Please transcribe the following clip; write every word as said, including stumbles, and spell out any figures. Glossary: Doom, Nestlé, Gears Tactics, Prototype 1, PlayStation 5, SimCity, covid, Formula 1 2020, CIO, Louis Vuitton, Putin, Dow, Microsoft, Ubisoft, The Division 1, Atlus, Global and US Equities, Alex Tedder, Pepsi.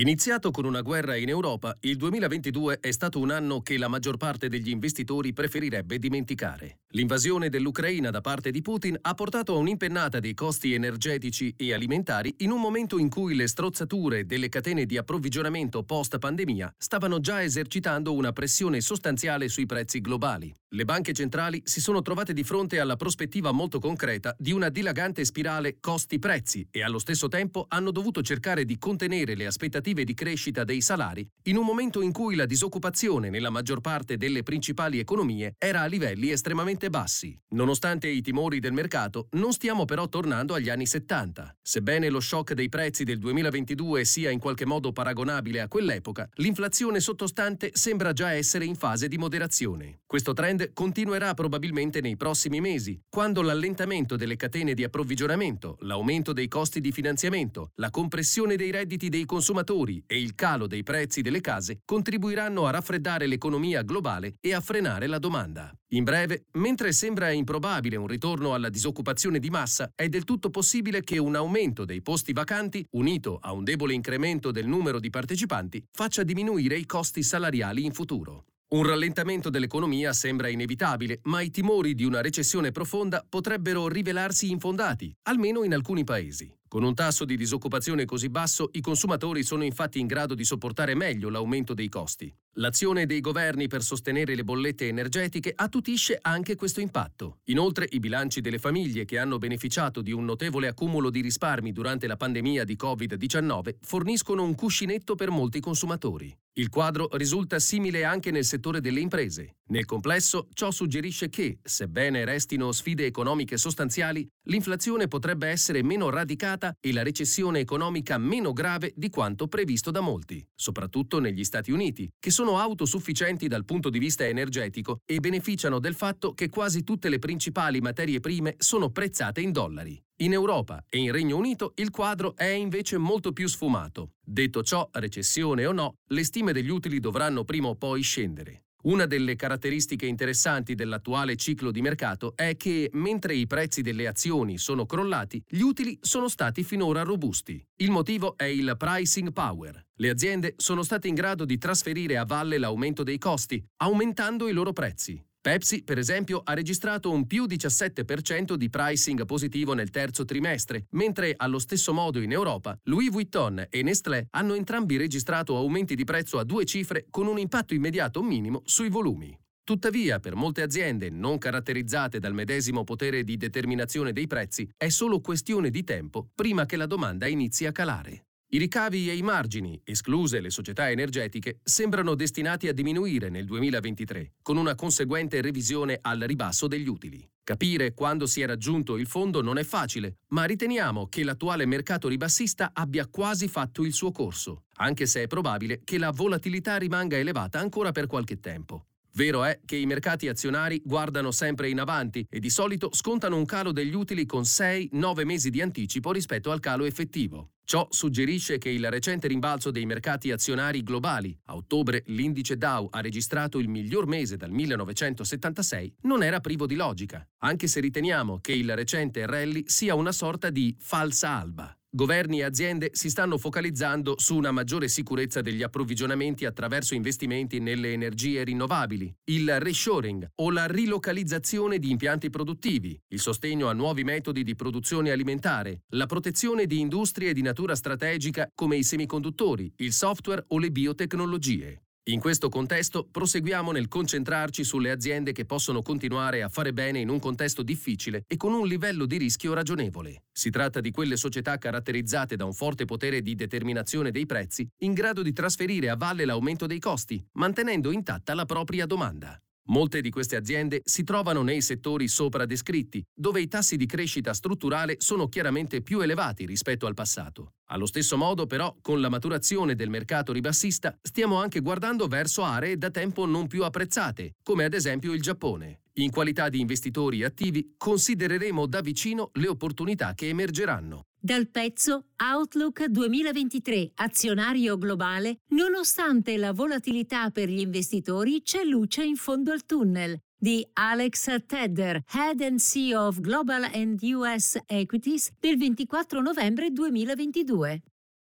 Iniziato con una guerra in Europa, il duemilaventidue è stato un anno che la maggior parte degli investitori preferirebbe dimenticare. L'invasione dell'Ucraina da parte di Putin ha portato a un'impennata dei costi energetici e alimentari in un momento in cui le strozzature delle catene di approvvigionamento post-pandemia stavano già esercitando una pressione sostanziale sui prezzi globali. Le banche centrali si sono trovate di fronte alla prospettiva molto concreta di una dilagante spirale costi-prezzi e allo stesso tempo hanno dovuto cercare di contenere le aspettative di crescita dei salari in un momento in cui la disoccupazione nella maggior parte delle principali economie era a livelli estremamente bassi. Nonostante i timori del mercato, non stiamo però tornando agli anni settanta. Sebbene lo shock dei prezzi del duemilaventidue sia in qualche modo paragonabile a quell'epoca, l'inflazione sottostante sembra già essere in fase di moderazione. Questo trend continuerà probabilmente nei prossimi mesi, quando l'allentamento delle catene di approvvigionamento, l'aumento dei costi di finanziamento, la compressione dei redditi dei consumatori e il calo dei prezzi delle case contribuiranno a raffreddare l'economia globale e a frenare la domanda. In breve, mentre sembra improbabile un ritorno alla disoccupazione di massa, è del tutto possibile che un aumento dei posti vacanti, unito a un debole incremento del numero di partecipanti, faccia diminuire i costi salariali in futuro. Un rallentamento dell'economia sembra inevitabile, ma i timori di una recessione profonda potrebbero rivelarsi infondati, almeno in alcuni paesi. Con un tasso di disoccupazione così basso, i consumatori sono infatti in grado di sopportare meglio l'aumento dei costi. L'azione dei governi per sostenere le bollette energetiche attutisce anche questo impatto. Inoltre, i bilanci delle famiglie che hanno beneficiato di un notevole accumulo di risparmi durante la pandemia di covid diciannove forniscono un cuscinetto per molti consumatori. Il quadro risulta simile anche nel settore delle imprese. Nel complesso, ciò suggerisce che, sebbene restino sfide economiche sostanziali, l'inflazione potrebbe essere meno radicata e la recessione economica meno grave di quanto previsto da molti, soprattutto negli Stati Uniti, che sono autosufficienti dal punto di vista energetico e beneficiano del fatto che quasi tutte le principali materie prime sono prezzate in dollari. In Europa e in Regno Unito il quadro è invece molto più sfumato. Detto ciò, recessione o no, le stime degli utili dovranno prima o poi scendere. Una delle caratteristiche interessanti dell'attuale ciclo di mercato è che, mentre i prezzi delle azioni sono crollati, gli utili sono stati finora robusti. Il motivo è il pricing power. Le aziende sono state in grado di trasferire a valle l'aumento dei costi, aumentando i loro prezzi. Pepsi, per esempio, ha registrato un più diciassette per cento di pricing positivo nel terzo trimestre, mentre allo stesso modo in Europa Louis Vuitton e Nestlé hanno entrambi registrato aumenti di prezzo a due cifre con un impatto immediato minimo sui volumi. Tuttavia, per molte aziende non caratterizzate dal medesimo potere di determinazione dei prezzi, è solo questione di tempo prima che la domanda inizi a calare. I ricavi e i margini, escluse le società energetiche, sembrano destinati a diminuire nel duemilaventitré, con una conseguente revisione al ribasso degli utili. Capire quando si è raggiunto il fondo non è facile, ma riteniamo che l'attuale mercato ribassista abbia quasi fatto il suo corso, anche se è probabile che la volatilità rimanga elevata ancora per qualche tempo. Vero è che i mercati azionari guardano sempre in avanti e di solito scontano un calo degli utili con sei nove mesi di anticipo rispetto al calo effettivo. Ciò suggerisce che il recente rimbalzo dei mercati azionari globali, a ottobre l'indice Dow ha registrato il miglior mese dal millenovecentosettantasei, non era privo di logica, anche se riteniamo che il recente rally sia una sorta di falsa alba. Governi e aziende si stanno focalizzando su una maggiore sicurezza degli approvvigionamenti attraverso investimenti nelle energie rinnovabili, il reshoring o la rilocalizzazione di impianti produttivi, il sostegno a nuovi metodi di produzione alimentare, la protezione di industrie di natura strategica come i semiconduttori, il software o le biotecnologie. In questo contesto proseguiamo nel concentrarci sulle aziende che possono continuare a fare bene in un contesto difficile e con un livello di rischio ragionevole. Si tratta di quelle società caratterizzate da un forte potere di determinazione dei prezzi, in grado di trasferire a valle l'aumento dei costi, mantenendo intatta la propria domanda. Molte di queste aziende si trovano nei settori sopra descritti, dove i tassi di crescita strutturale sono chiaramente più elevati rispetto al passato. Allo stesso modo, però, con la maturazione del mercato ribassista, stiamo anche guardando verso aree da tempo non più apprezzate, come ad esempio il Giappone. In qualità di investitori attivi, considereremo da vicino le opportunità che emergeranno. Dal pezzo Outlook duemilaventitré, azionario globale, nonostante la volatilità per gli investitori c'è luce in fondo al tunnel, di Alex Tedder, Head and C I O of Global and U S Equities, del ventiquattro novembre duemilaventidue.